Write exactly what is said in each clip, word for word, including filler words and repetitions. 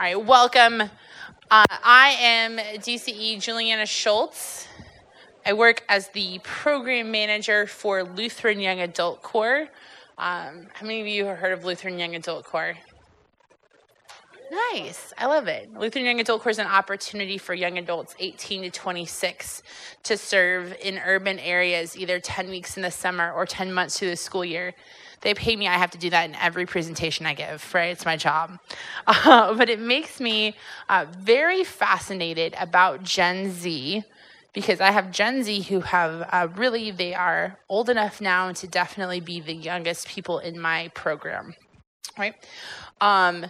All right, welcome. Uh, I am D C E Juliana Schultz. I work as the program manager for Lutheran Young Adult Corps. Um, how many of you have heard of Lutheran Young Adult Corps? Nice, I love it. Lutheran Young Adult Corps is an opportunity for young adults eighteen to twenty-six to serve in urban areas either ten weeks in the summer or ten months through the school year. They pay me, I have to do that in every presentation I give, right? It's my job. Uh, but it makes me uh, very fascinated about Gen Z, because I have Gen Z who have uh, really, they are old enough now to definitely be the youngest people in my program, right? Um,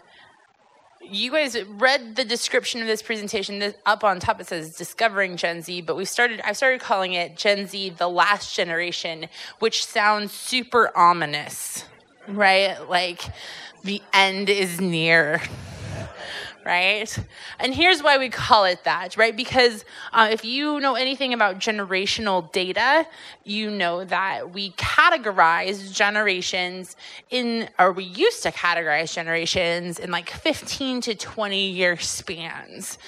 You guys read the description of this presentation. This, up on top it says Discovering Gen Z, but we started. I started calling it Gen Z, the Last Generation, which sounds super ominous, right? Like the end is near, right? And here's why we call it that, right? Because uh, if you know anything about generational data, you know that we categorize generations in, or we used to categorize generations in like fifteen to twenty year spans.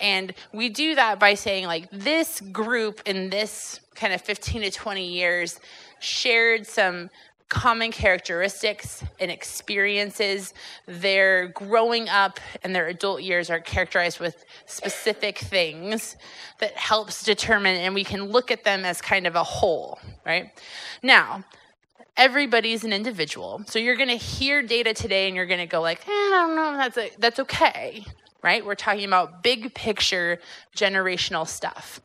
And we do that by saying like this group in this kind of fifteen to twenty years shared some common characteristics and experiences. Their growing up and their adult years are characterized with specific things that helps determine, and we can look at them as kind of a whole, right? Now, everybody's an individual. So you're going to hear data today and you're going to go like, eh, I don't know, that's, a, that's okay, right? We're talking about big picture generational stuff.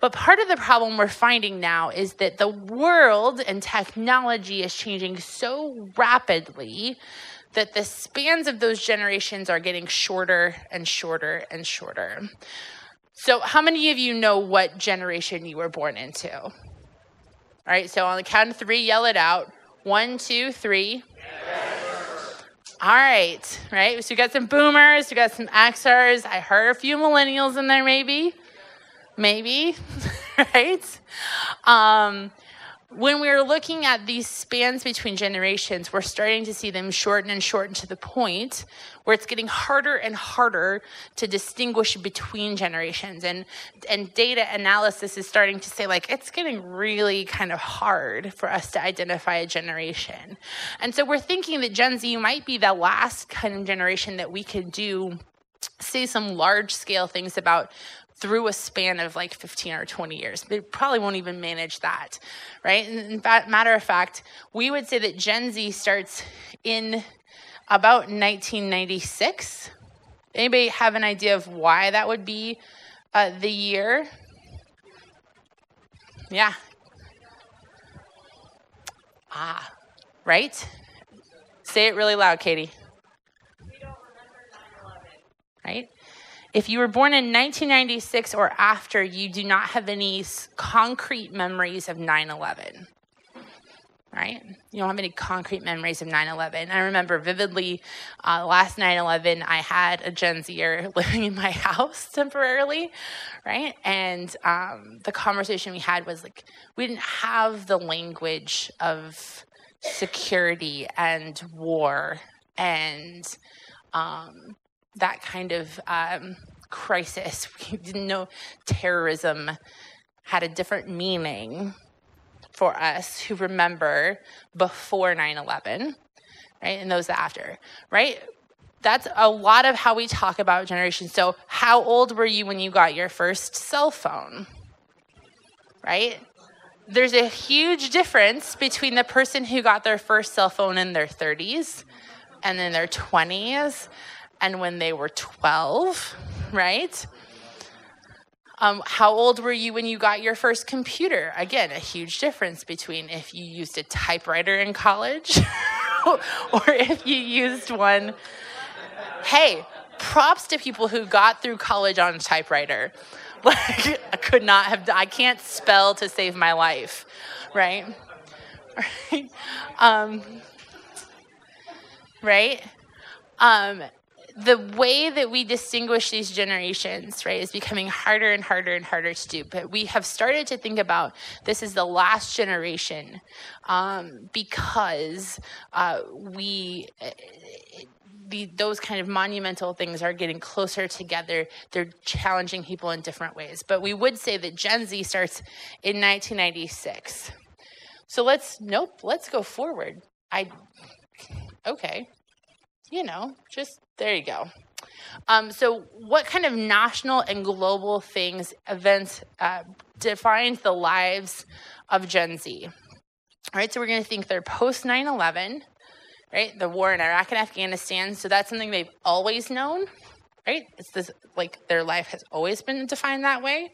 But part of the problem we're finding now is that the world and technology is changing so rapidly that the spans of those generations are getting shorter and shorter and shorter. So how many of you know what generation you were born into? All right, so on the count of three, yell it out. One, two, three. Yes. All right, right? So we got some boomers, we got some Xers. I heard a few millennials in there maybe. Maybe, right? Um, when we're looking at these spans between generations, we're starting to see them shorten and shorten to the point where it's getting harder and harder to distinguish between generations. And, and data analysis is starting to say, like, it's getting really kind of hard for us to identify a generation. And so we're thinking that Gen Z might be the last kind of generation that we could do, say, some large-scale things about through a span of like fifteen or twenty years. They probably won't even manage that, right? And in fact, matter of fact, we would say that Gen Z starts in about nineteen ninety-six. Anybody have an idea of why that would be uh, the year? Yeah. Ah, right? Say it really loud, Katie. We don't remember nine eleven. Right? If you were born in nineteen ninety-six or after, you do not have any concrete memories of nine eleven, right? You don't have any concrete memories of nine eleven. I remember vividly uh, last nine eleven, I had a Gen Zer living in my house temporarily, right? And um, the conversation we had was like, we didn't have the language of security and war and um, that kind of um, crisis. We didn't know terrorism had a different meaning for us who remember before nine eleven, right? And those after, right? That's a lot of how we talk about generations. So how old were you when you got your first cell phone, right? There's a huge difference between the person who got their first cell phone in their thirties and in their twenties, and when they were twelve, right? Um, how old were you when you got your first computer? Again, a huge difference between if you used a typewriter in college or if you used one. Hey, props to people who got through college on a typewriter. Like, I could not have, I can't spell to save my life, right? Right? Um, right? Um, The way that we distinguish these generations, right, is becoming harder and harder and harder to do. But we have started to think about this is the last generation um, because uh, we the, those kind of monumental things are getting closer together. They're challenging people in different ways. But we would say that Gen Z starts in nineteen ninety-six. So let's, nope, let's go forward. I, okay, you know, just, there you go. Um, so what kind of national and global things, events, uh, defines the lives of Gen Z? All right, so we're going to think they're post nine eleven, right? The war in Iraq and Afghanistan. So that's something they've always known, right? It's this, like, their life has always been defined that way.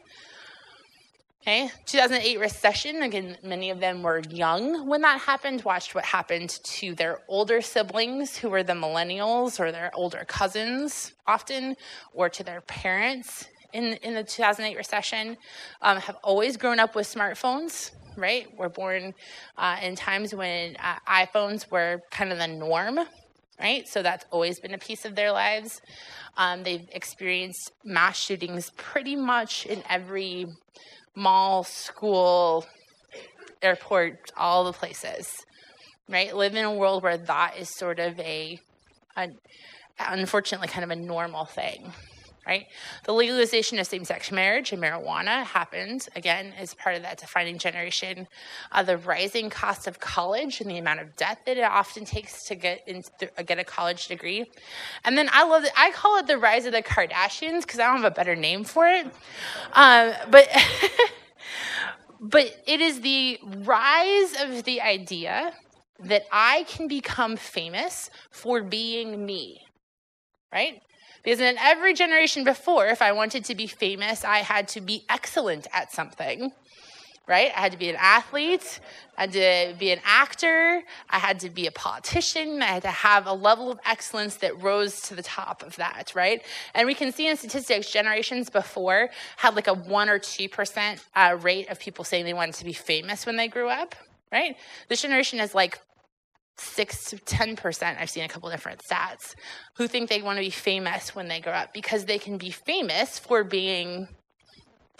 Okay, two thousand eight recession, again, many of them were young when that happened, watched what happened to their older siblings who were the millennials or their older cousins often, or to their parents in, in the two thousand eight recession, um, have always grown up with smartphones, right? Were born uh, in times when uh, iPhones were kind of the norm, right? So that's always been a piece of their lives. Um, they've experienced mass shootings pretty much in every mall, school, airport, all the places, right? Live in a world where that is sort of a, a, unfortunately, kind of a normal thing, right? The legalization of same-sex marriage and marijuana happened, again, as part of that defining generation. Uh, the rising cost of college and the amount of debt that it often takes to get into the, get a college degree. And then I love it, I call it the rise of the Kardashians because I don't have a better name for it. Um, but but it is the rise of the idea that I can become famous for being me, right? Because in every generation before, if I wanted to be famous, I had to be excellent at something, right? I had to be an athlete, I had to be an actor, I had to be a politician, I had to have a level of excellence that rose to the top of that, right? And we can see in statistics, generations before had like a one or two percent uh, rate of people saying they wanted to be famous when they grew up, right? This generation is like six to ten percent, I've seen a couple different stats, who think they want to be famous when they grow up because they can be famous for being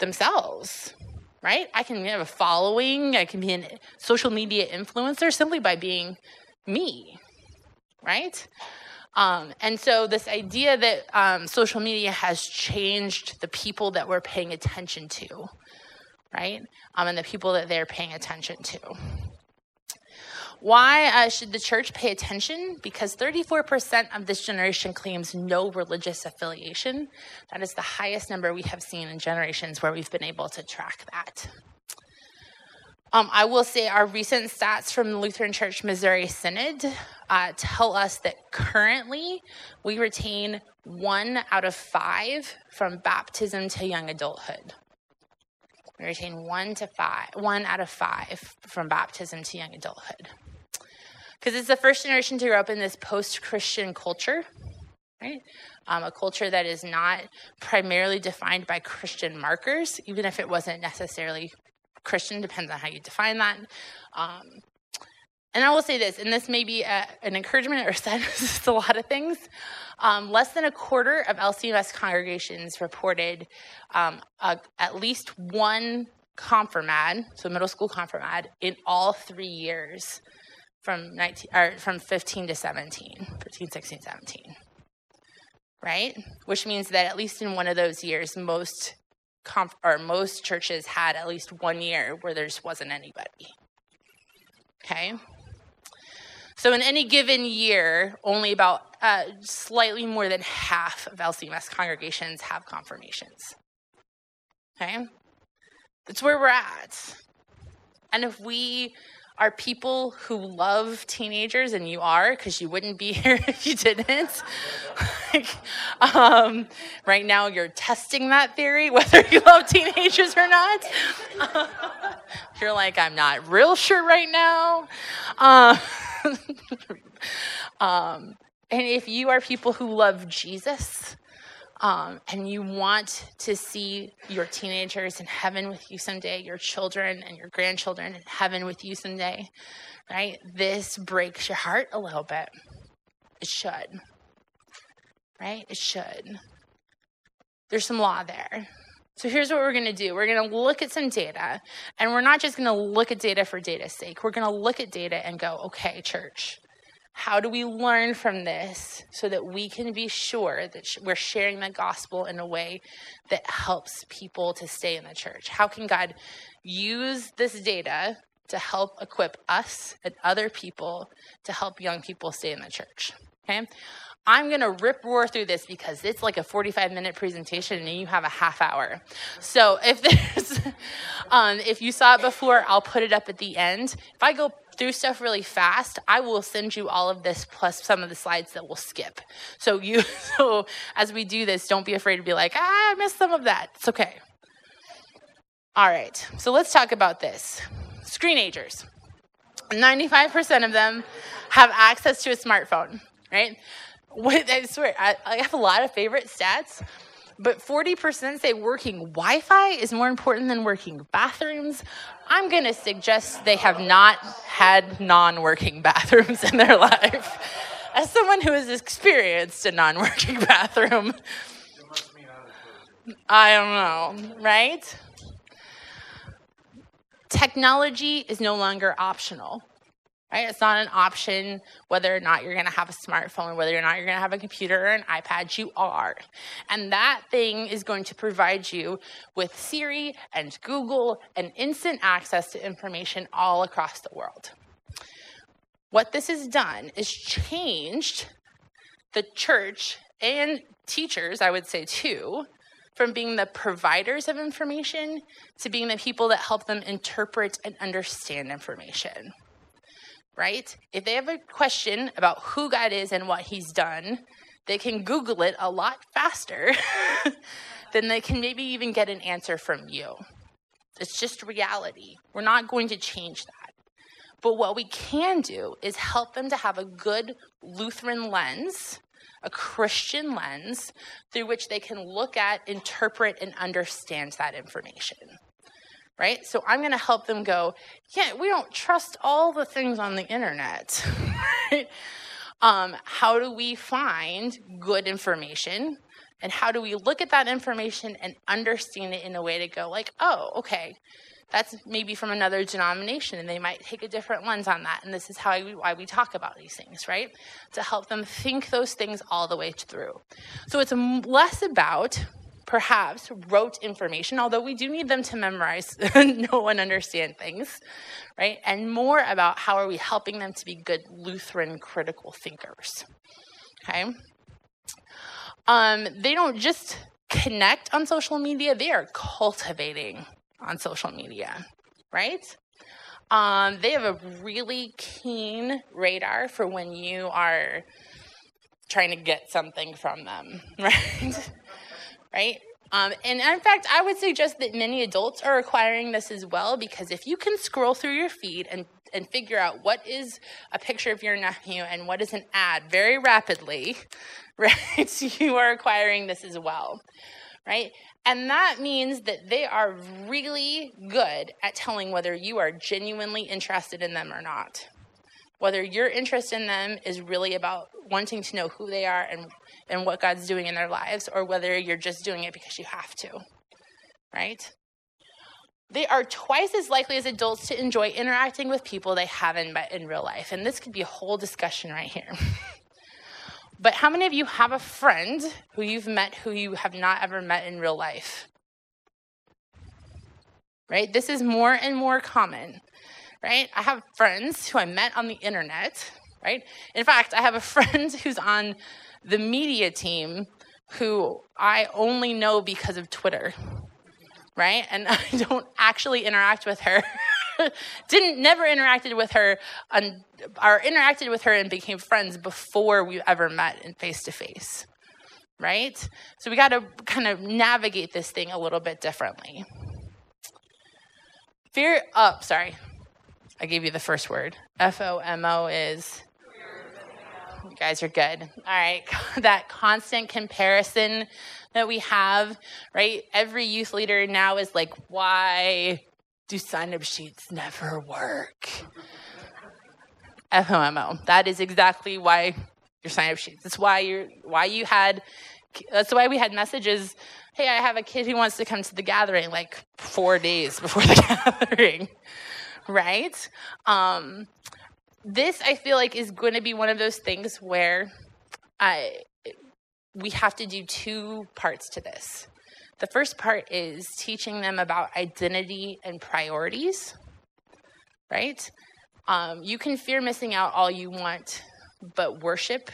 themselves, right? I can have a following, I can be a social media influencer simply by being me, right? Um, and so this idea that um, social media has changed the people that we're paying attention to, right? Um, and the people that they're paying attention to. Why uh, should the church pay attention? Because thirty-four percent of this generation claims no religious affiliation. That is the highest number we have seen in generations where we've been able to track that. Um, I will say our recent stats from the Lutheran Church Missouri Synod uh, tell us that currently we retain one out of five from baptism to young adulthood. We retain one to five, one out of five from baptism to young adulthood. Because it's the first generation to grow up in this post-Christian culture, right? Um, a culture that is not primarily defined by Christian markers, even if it wasn't necessarily Christian, depends on how you define that. Um, and I will say this, and this may be a, an encouragement or a sign, it's a lot of things. Um, less than a quarter of L C M S congregations reported um, a, at least one confirmad, so middle school confirmad, in all three years. From nineteen, or from fifteen to seventeen, fifteen, sixteen, seventeen, right? Which means that at least in one of those years, most conf, or most churches had at least one year where there just wasn't anybody, okay? So in any given year, only about uh, slightly more than half of L C M S congregations have confirmations, okay? That's where we're at. And if we are people who love teenagers, and you are, because you wouldn't be here if you didn't. like, um, right now, you're testing that theory, whether you love teenagers or not. You're like, I'm not real sure right now. Uh, um, and if you are people who love Jesus, Um, and you want to see your teenagers in heaven with you someday, your children and your grandchildren in heaven with you someday, right? This breaks your heart a little bit. It should, right? It should. There's some law there. So here's what we're going to do. We're going to look at some data, and we're not just going to look at data for data's sake. We're going to look at data and go, okay, church, How do we learn from this so that we can be sure that sh- we're sharing the gospel in a way that helps people to stay in the church? How can God use this data to help equip us and other people to help young people stay in the church? Okay, I'm going to rip roar through this because it's like a forty-five minute presentation and you have a half hour. So if there's, um, if you saw it before, I'll put it up at the end. If I go through stuff really fast, I will send you all of this plus some of the slides that we'll skip. So you, so as we do this, don't be afraid to be like, ah, I missed some of that. It's okay. All right. So let's talk about this. Screenagers. ninety-five percent of them have access to a smartphone, right? What, I swear, I, I have a lot of favorite stats, but forty percent say working Wi-Fi is more important than working bathrooms. I'm going to suggest they have not had non-working bathrooms in their life. As someone who has experienced a non-working bathroom, I don't know, right? Technology is no longer optional. Right? It's not an option whether or not you're going to have a smartphone, whether or not you're going to have a computer or an iPad. You are. And that thing is going to provide you with Siri and Google and instant access to information all across the world. What this has done is changed the church and teachers, I would say too, from being the providers of information to being the people that help them interpret and understand information. Right? If they have a question about who God is and what he's done, they can Google it a lot faster than they can maybe even get an answer from you. It's just reality. We're not going to change that. But what we can do is help them to have a good Lutheran lens, a Christian lens, through which they can look at, interpret, and understand that information. Right? So I'm going to help them go, yeah, we don't trust all the things on the internet. Right? um, how do we find good information? And how do we look at that information and understand it in a way to go like, oh, okay, that's maybe from another denomination and they might take a different lens on that. And this is how we, why we talk about these things, right? To help them think those things all the way through. So it's less about perhaps rote information, although we do need them to memorize, know and understand things, right? And more about how are we helping them to be good Lutheran critical thinkers, okay? Um, they don't just connect on social media, they are cultivating on social media, right? Um, they have a really keen radar for when you are trying to get something from them, right? Right? Um, and in fact, I would suggest that many adults are acquiring this as well, because if you can scroll through your feed and, and figure out what is a picture of your nephew and what is an ad very rapidly, right, you are acquiring this as well, right? And that means that they are really good at telling whether you are genuinely interested in them or not. Whether your interest in them is really about wanting to know who they are and, and what God's doing in their lives, or whether you're just doing it because you have to, right? They are twice as likely as adults to enjoy interacting with people they haven't met in real life. And this could be a whole discussion right here. But how many of you have a friend who you've met who you have not ever met in real life? Right? This is more and more common. Right? I have friends who I met on the internet, right? In fact, I have a friend who's on the media team who I only know because of Twitter, right? And I don't actually interact with her. Didn't, never interacted with her, on, or interacted with her and became friends before we ever met in face-to-face, right? So we got to kind of navigate this thing a little bit differently. Fear, oh, sorry. I gave you the first word. F O M O is, you guys are good. All right, that constant comparison that we have, right? Every youth leader now is like, why do sign-up sheets never work? F O M O, that is exactly why your sign-up sheets, that's why you're, why you had, that's why we had messages, hey, I have a kid who wants to come to the gathering like four days before the gathering. Right? Um, this, I feel like, is going to be one of those things where I, we have to do two parts to this. The first part is teaching them about identity and priorities, right? Um, you can fear missing out all you want, but worship,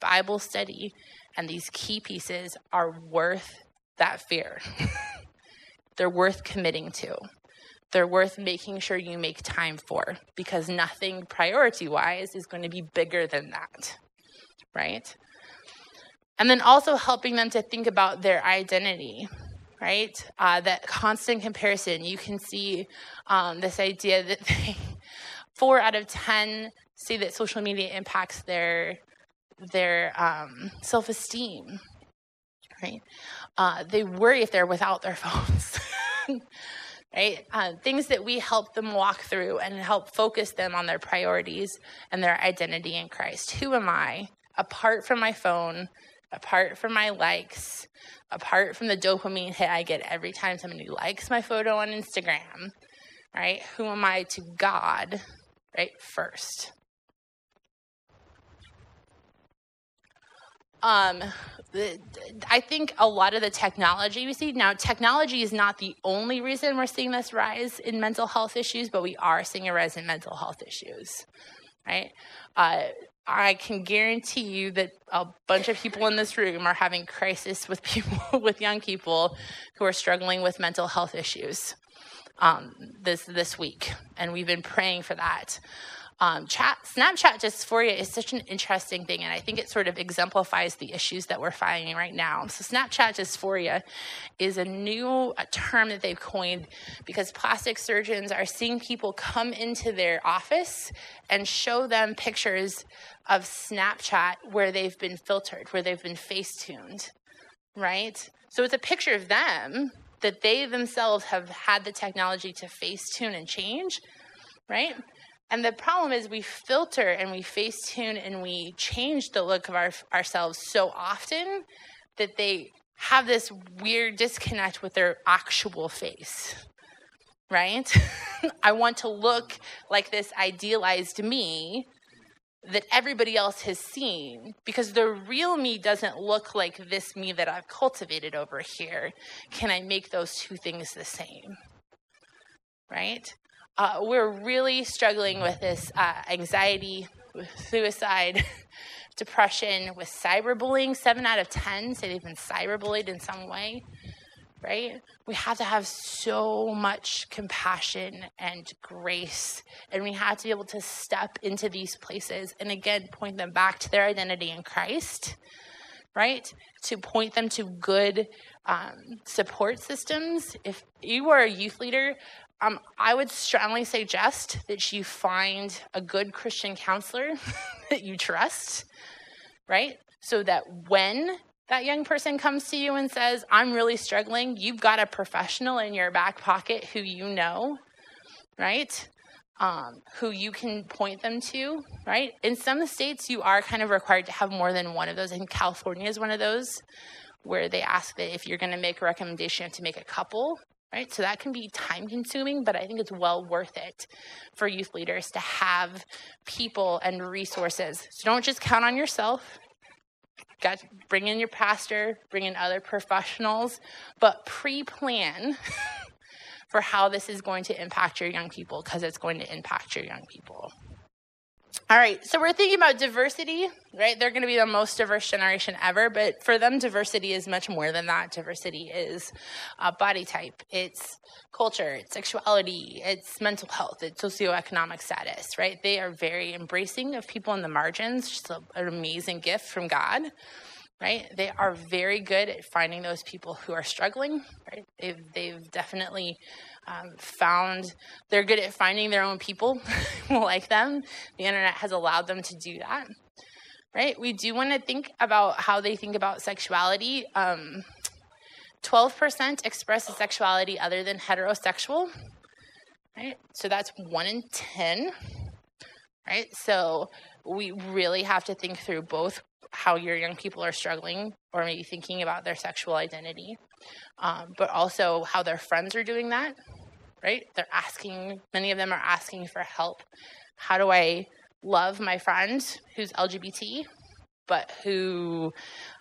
Bible study, and these key pieces are worth that fear. They're worth committing to. They're worth making sure you make time for, because nothing priority-wise is going to be bigger than that, right? And then also helping them to think about their identity, right? Uh, that constant comparison. You can see um, this idea that they, four out of ten say that social media impacts their their um, self-esteem, right? Uh, they worry if they're without their phones. Right? Uh, things that we help them walk through and help focus them on their priorities and their identity in Christ. Who am I, apart from my phone, apart from my likes, apart from the dopamine hit I get every time somebody likes my photo on Instagram, right? Who am I to God, right, first? Um, I think a lot of the technology we see, now technology is not the only reason we're seeing this rise in mental health issues, but we are seeing a rise in mental health issues, right? Uh, I can guarantee you that a bunch of people in this room are having crisis with people, with young people who are struggling with mental health issues um, this, this week, and we've been praying for that. Um, chat, Snapchat dysphoria is such an interesting thing, and I think it sort of exemplifies the issues that we're finding right now. So Snapchat dysphoria is a new a term that they've coined because plastic surgeons are seeing people come into their office and show them pictures of Snapchat where they've been filtered, where they've been face-tuned, right? So it's a picture of them that they themselves have had the technology to face-tune and change, right? And the problem is we filter and we face-tune and we change the look of our, ourselves so often that they have this weird disconnect with their actual face, right? I want to look like this idealized me that everybody else has seen, because the real me doesn't look like this me that I've cultivated over here. Can I make those two things the same, right? Uh, we're really struggling with this uh, anxiety, with suicide, depression, with cyberbullying. Seven out of ten say they've been cyberbullied in some way, right? We have to have so much compassion and grace, and we have to be able to step into these places and, again, point them back to their identity in Christ, right? To point them to good um, support systems. If you are a youth leader, Um, I would strongly suggest that you find a good Christian counselor that you trust, right? So that when that young person comes to you and says, I'm really struggling, you've got a professional in your back pocket who you know, right? Um, who you can point them to, right? In some states, you are kind of required to have more than one of those. I think California is one of those where they ask that if you're going to make a recommendation, you have to make a couple. Right? So that can be time-consuming, but I think it's well worth it for youth leaders to have people and resources. So don't just count on yourself. You've got to bring in your pastor, bring in other professionals, but pre-plan for how this is going to impact your young people, because it's going to impact your young people. All right, so we're thinking about diversity, right? They're going to be the most diverse generation ever, but for them, diversity is much more than that. Diversity is uh, body type, it's culture, it's sexuality, it's mental health, it's socioeconomic status, right? They are very embracing of people in the margins, just a, an amazing gift from God, right? They are very good at finding those people who are struggling, right? They've, they've definitely um, found, they're good at finding their own people like them. The internet has allowed them to do that, right? We do want to think about how they think about sexuality. Um, twelve percent express a sexuality other than heterosexual, right? So that's one in ten, right? So we really have to think through both how your young people are struggling or maybe thinking about their sexual identity, um, but also how their friends are doing that, right? They're asking, many of them are asking for help. How do I love my friend who's L G B T, but who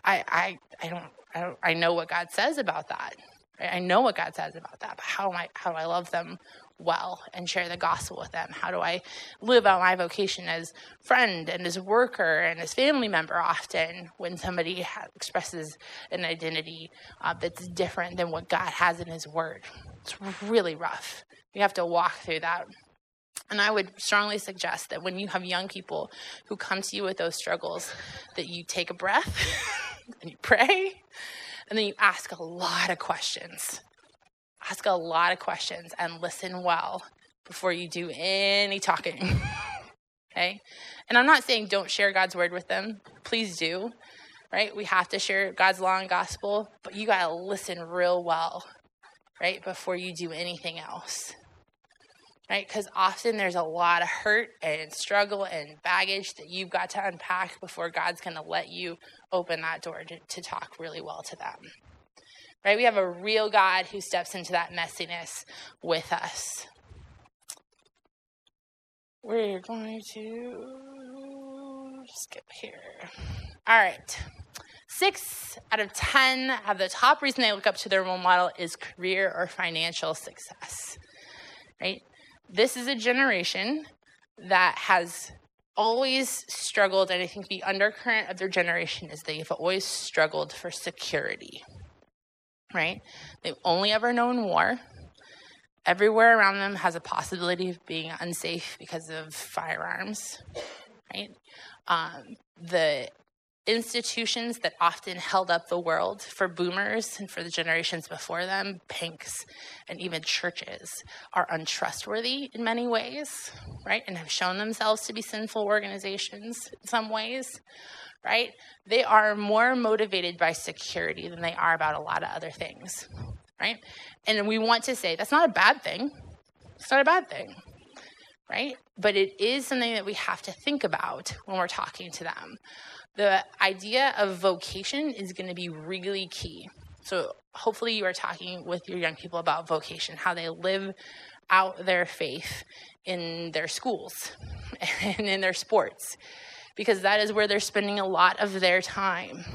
I I I don't I don't I know what God says about that. I know what God says about that, but how am I how do I love them well and share the gospel with them? How do I live out my vocation as friend and as worker and as family member often when somebody ha- expresses an identity uh, that's different than what God has in his word? It's really rough. You have to walk through that. And I would strongly suggest that when you have young people who come to you with those struggles, that you take a breath and you pray, and then you ask a lot of questions. Ask a lot of questions and listen well before you do any talking, okay? And I'm not saying don't share God's word with them. Please do, right? We have to share God's law and gospel, but you gotta listen real well, right, before you do anything else, right? Because often there's a lot of hurt and struggle and baggage that you've got to unpack before God's gonna let you open that door to, to talk really well to them. Right? We have a real God who steps into that messiness with us. We're going to skip here. All right. Six out of ten have the top reason they look up to their role model is career or financial success. Right? This is a generation that has always struggled, and I think the undercurrent of their generation is they've always struggled for security. Right? They've only ever known war. Everywhere around them has a possibility of being unsafe because of firearms. Right? Um, the institutions that often held up the world for boomers and for the generations before them, banks and even churches, are untrustworthy in many ways, right? And have shown themselves to be sinful organizations in some ways, right? They are more motivated by security than they are about a lot of other things, right? And we want to say that's not a bad thing. It's not a bad thing, right? But it is something that we have to think about when we're talking to them. The idea of vocation is going to be really key. So hopefully you are talking with your young people about vocation, how they live out their faith in their schools and in their sports, because that is where they're spending a lot of their time.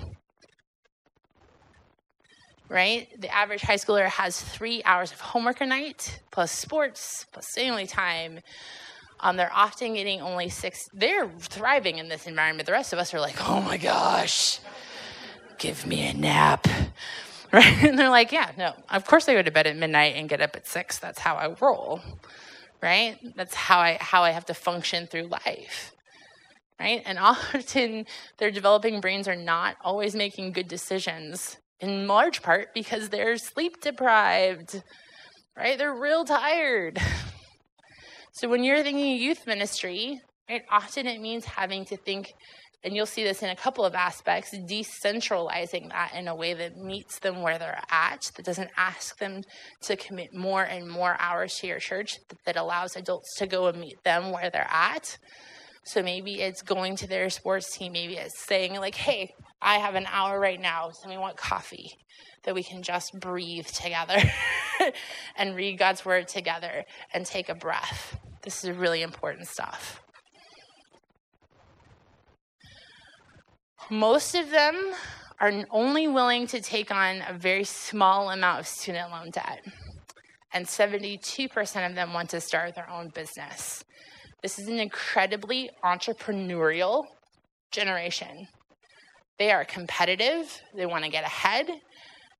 Right? The average high schooler has three hours of homework a night, plus sports, plus family time. Um, they're often getting only six. They're thriving in this environment. The rest of us are like, oh my gosh, give me a nap. Right? And they're like, yeah, no, of course I go to bed at midnight and get up at six. That's how I roll, right? That's how I how I have to function through life, right? And often their developing brains are not always making good decisions, in large part because they're sleep deprived, right? They're real tired. So when you're thinking youth ministry, right, often it means having to think, and you'll see this in a couple of aspects, decentralizing that in a way that meets them where they're at, that doesn't ask them to commit more and more hours to your church, that, that allows adults to go and meet them where they're at. So maybe it's going to their sports team, maybe it's saying like, hey, I have an hour right now, so we want coffee, that we can just breathe together and read God's word together and take a breath. This is really important stuff. Most of them are only willing to take on a very small amount of student loan debt, and seventy-two percent of them want to start their own business. This is an incredibly entrepreneurial generation. They are competitive, they want to get ahead,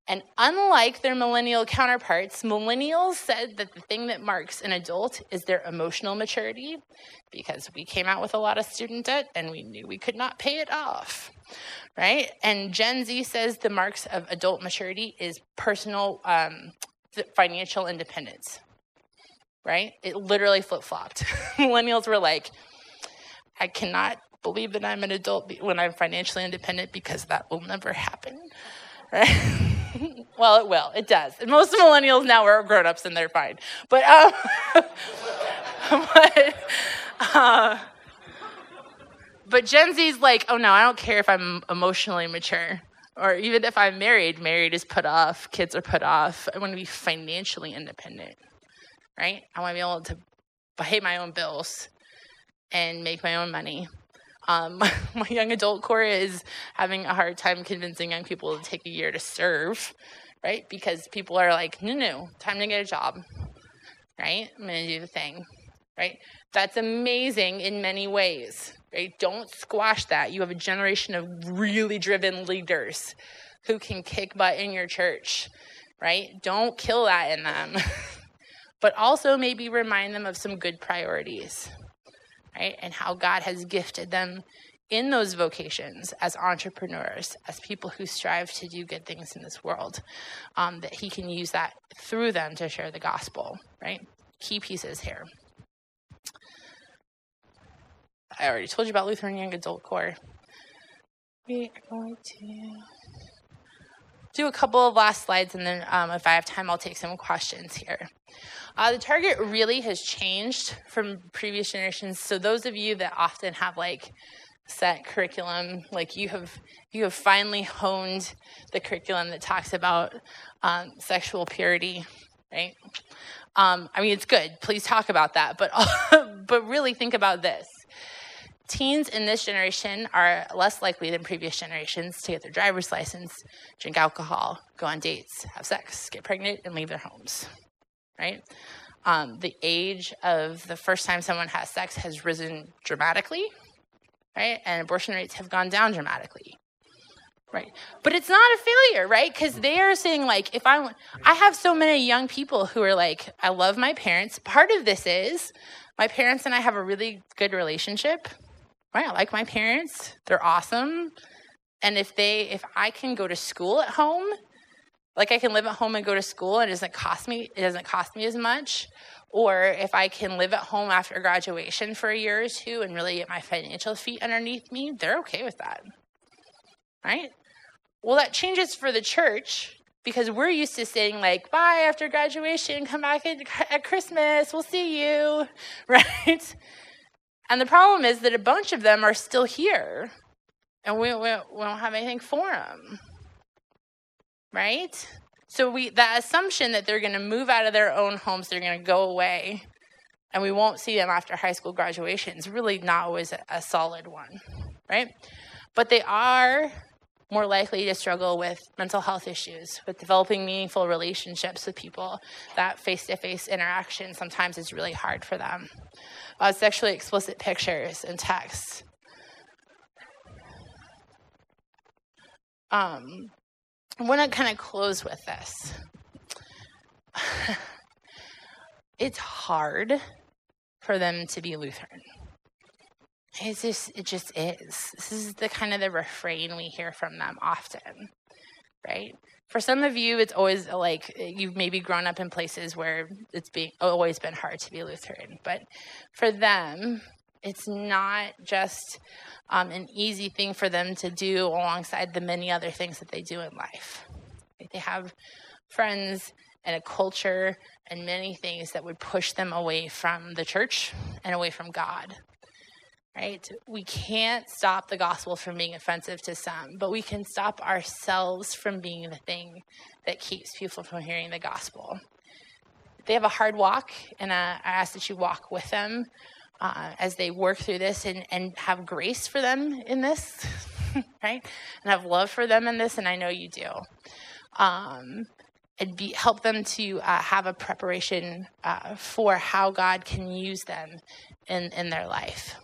and unlike their millennial counterparts, millennials said that the thing that marks an adult is their emotional maturity, because we came out with a lot of student debt and we knew we could not pay it off, right? And Gen Z says the marks of adult maturity is personal um, financial independence, right? It literally flip-flopped. Millennials were like, I cannot believe that I'm an adult when I'm financially independent because that will never happen, right? Well, it will. It does. And most millennials now are grown-ups and they're fine. But, um, but, uh, but Gen Z's like, oh no, I don't care if I'm emotionally mature. Or even if I'm married, married is put off, kids are put off. I want to be financially independent, right? I want to be able to pay my own bills. and make my own money. Um, my Young Adult Corps is having a hard time convincing young people to take a year to serve, right? Because people are like, no, no, time to get a job, right? I'm going to do the thing, right? That's amazing in many ways, right? Don't squash that. You have a generation of really driven leaders who can kick butt in your church, right? Don't kill that in them. But also maybe remind them of some good priorities, right? And how God has gifted them in those vocations as entrepreneurs, as people who strive to do good things in this world, um, that he can use that through them to share the gospel, right? Key pieces here. I already told you about Lutheran Young Adult Corps. We are going to do a couple of last slides, and then um, if I have time, I'll take some questions here. Uh, the target really has changed from previous generations. So those of you that often have like set curriculum, like you have you have finally honed the curriculum that talks about um, sexual purity, right? Um, I mean, it's good. Please talk about that, but but really think about this. Teens in this generation are less likely than previous generations to get their driver's license, drink alcohol, go on dates, have sex, get pregnant, and leave their homes, right? Um, the age of the first time someone has sex has risen dramatically, right? And abortion rates have gone down dramatically, right? But it's not a failure, right? Because they are saying, like, if I, I have so many young people who are like, I love my parents. Part of this is my parents and I have a really good relationship. Right, I like my parents, they're awesome. And if they, if I can go to school at home, like I can live at home and go to school and it doesn't cost me, it doesn't cost me as much. Or if I can live at home after graduation for a year or two and really get my financial feet underneath me, they're okay with that, right? Well, that changes for the church because we're used to saying like, bye after graduation, come back at, at Christmas, we'll see you, right? And the problem is that a bunch of them are still here, and we, we, we don't have anything for them, right? So we that assumption that they're going to move out of their own homes, they're going to go away, and we won't see them after high school graduation is really not always a, a solid one, right? But they are more likely to struggle with mental health issues, with developing meaningful relationships with people. That face-to-face interaction sometimes is really hard for them. Uh, sexually explicit pictures and texts. Um, I want to kind of close with this. It's hard for them to be Lutheran. It's just, it just is. This is the kind of the refrain we hear from them often, right? For some of you, it's always like you've maybe grown up in places where it's being, always been hard to be Lutheran. But for them, it's not just um, an easy thing for them to do alongside the many other things that they do in life. They have friends and a culture and many things that would push them away from the church and away from God. Right? We can't stop the gospel from being offensive to some, but we can stop ourselves from being the thing that keeps people from hearing the gospel. They have a hard walk, and I ask that you walk with them uh, as they work through this and, and have grace for them in this, right? And have love for them in this, and I know you do. Um, and be, help them to uh, have a preparation uh, for how God can use them in, in their life.